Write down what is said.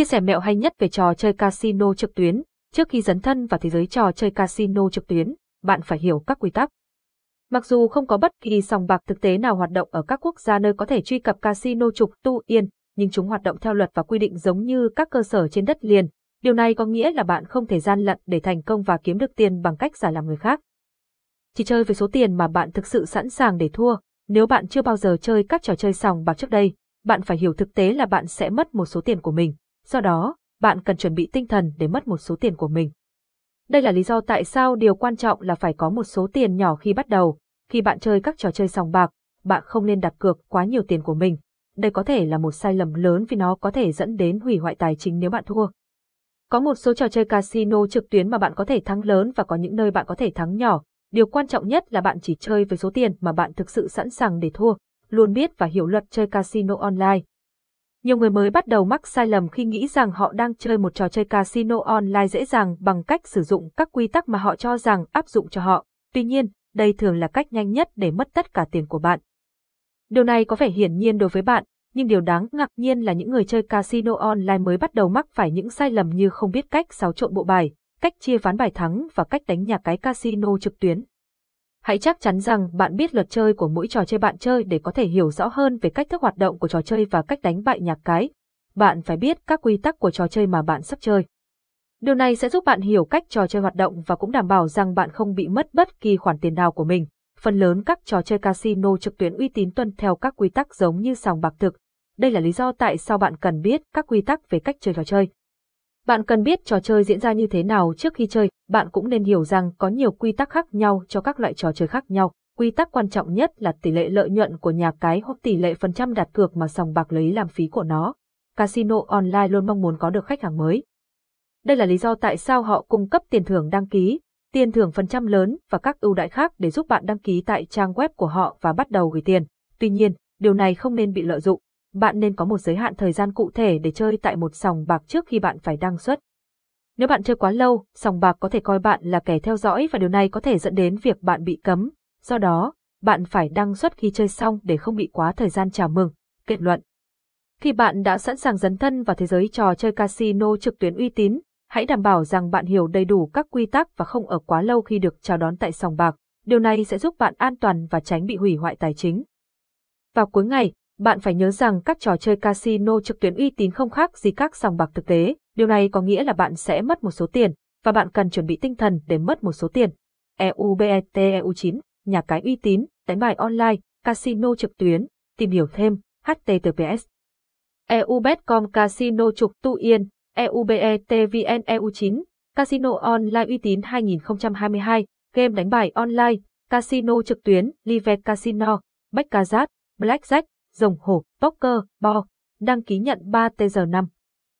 Chia sẻ mẹo hay nhất về trò chơi casino trực tuyến. Trước khi dấn thân vào thế giới trò chơi casino trực tuyến, bạn phải hiểu các quy tắc. Mặc dù không có bất kỳ sòng bạc thực tế nào hoạt động ở các quốc gia nơi có thể truy cập casino trục tu yên, nhưng chúng hoạt động theo luật và quy định giống như các cơ sở trên đất liền. Điều này có nghĩa là bạn không thể gian lận để thành công và kiếm được tiền bằng cách giả làm người khác. Chỉ chơi với số tiền mà bạn thực sự sẵn sàng để thua. Nếu bạn chưa bao giờ chơi các trò chơi sòng bạc trước đây, bạn phải hiểu thực tế là bạn sẽ mất một số tiền của mình. Do đó, bạn cần chuẩn bị tinh thần để mất một số tiền của mình. Đây là lý do tại sao điều quan trọng là phải có một số tiền nhỏ khi bắt đầu. Khi bạn chơi các trò chơi sòng bạc, bạn không nên đặt cược quá nhiều tiền của mình. Đây có thể là một sai lầm lớn vì nó có thể dẫn đến hủy hoại tài chính nếu bạn thua. Có một số trò chơi casino trực tuyến mà bạn có thể thắng lớn và có những nơi bạn có thể thắng nhỏ. Điều quan trọng nhất là bạn chỉ chơi với số tiền mà bạn thực sự sẵn sàng để thua, luôn biết và hiểu luật chơi casino online. Nhiều người mới bắt đầu mắc sai lầm khi nghĩ rằng họ đang chơi một trò chơi casino online dễ dàng bằng cách sử dụng các quy tắc mà họ cho rằng áp dụng cho họ. Tuy nhiên, đây thường là cách nhanh nhất để mất tất cả tiền của bạn. Điều này có vẻ hiển nhiên đối với bạn, nhưng điều đáng ngạc nhiên là những người chơi casino online mới bắt đầu mắc phải những sai lầm như không biết cách xáo trộn bộ bài, cách chia ván bài thắng và cách đánh nhà cái casino trực tuyến. Hãy chắc chắn rằng bạn biết luật chơi của mỗi trò chơi bạn chơi để có thể hiểu rõ hơn về cách thức hoạt động của trò chơi và cách đánh bại nhà cái. Bạn phải biết các quy tắc của trò chơi mà bạn sắp chơi. Điều này sẽ giúp bạn hiểu cách trò chơi hoạt động và cũng đảm bảo rằng bạn không bị mất bất kỳ khoản tiền nào của mình. Phần lớn các trò chơi casino trực tuyến uy tín tuân theo các quy tắc giống như sòng bạc thực. Đây là lý do tại sao bạn cần biết các quy tắc về cách chơi trò chơi. Bạn cần biết trò chơi diễn ra như thế nào trước khi chơi, bạn cũng nên hiểu rằng có nhiều quy tắc khác nhau cho các loại trò chơi khác nhau. Quy tắc quan trọng nhất là tỷ lệ lợi nhuận của nhà cái hoặc tỷ lệ phần trăm đặt cược mà sòng bạc lấy làm phí của nó. Casino online luôn mong muốn có được khách hàng mới. Đây là lý do tại sao họ cung cấp tiền thưởng đăng ký, tiền thưởng phần trăm lớn và các ưu đãi khác để giúp bạn đăng ký tại trang web của họ và bắt đầu gửi tiền. Tuy nhiên, điều này không nên bị lợi dụng. Bạn nên có một giới hạn thời gian cụ thể để chơi tại một sòng bạc trước khi bạn phải đăng xuất. Nếu bạn chơi quá lâu, sòng bạc có thể coi bạn là kẻ theo dõi và điều này có thể dẫn đến việc bạn bị cấm. Do đó, bạn phải đăng xuất khi chơi xong để không bị quá thời gian chào mừng. Kết luận. Khi bạn đã sẵn sàng dấn thân vào thế giới trò chơi casino trực tuyến uy tín, hãy đảm bảo rằng bạn hiểu đầy đủ các quy tắc và không ở quá lâu khi được chào đón tại sòng bạc. Điều này sẽ giúp bạn an toàn và tránh bị hủy hoại tài chính. Vào cuối ngày, bạn phải nhớ rằng các trò chơi casino trực tuyến uy tín không khác gì các sòng bạc thực tế. Điều này có nghĩa là bạn sẽ mất một số tiền, và bạn cần chuẩn bị tinh thần để mất một số tiền. EUBETEU9, nhà cái uy tín, đánh bài online, casino trực tuyến, tìm hiểu thêm, https. EUBET.com Casino trục tu yên, EUBETVNEU9, Casino online uy tín 2022, game đánh bài online, casino trực tuyến, live casino, baccarat, blackjack, rồng hổ, poker, bo, đăng ký nhận 3 tr 5.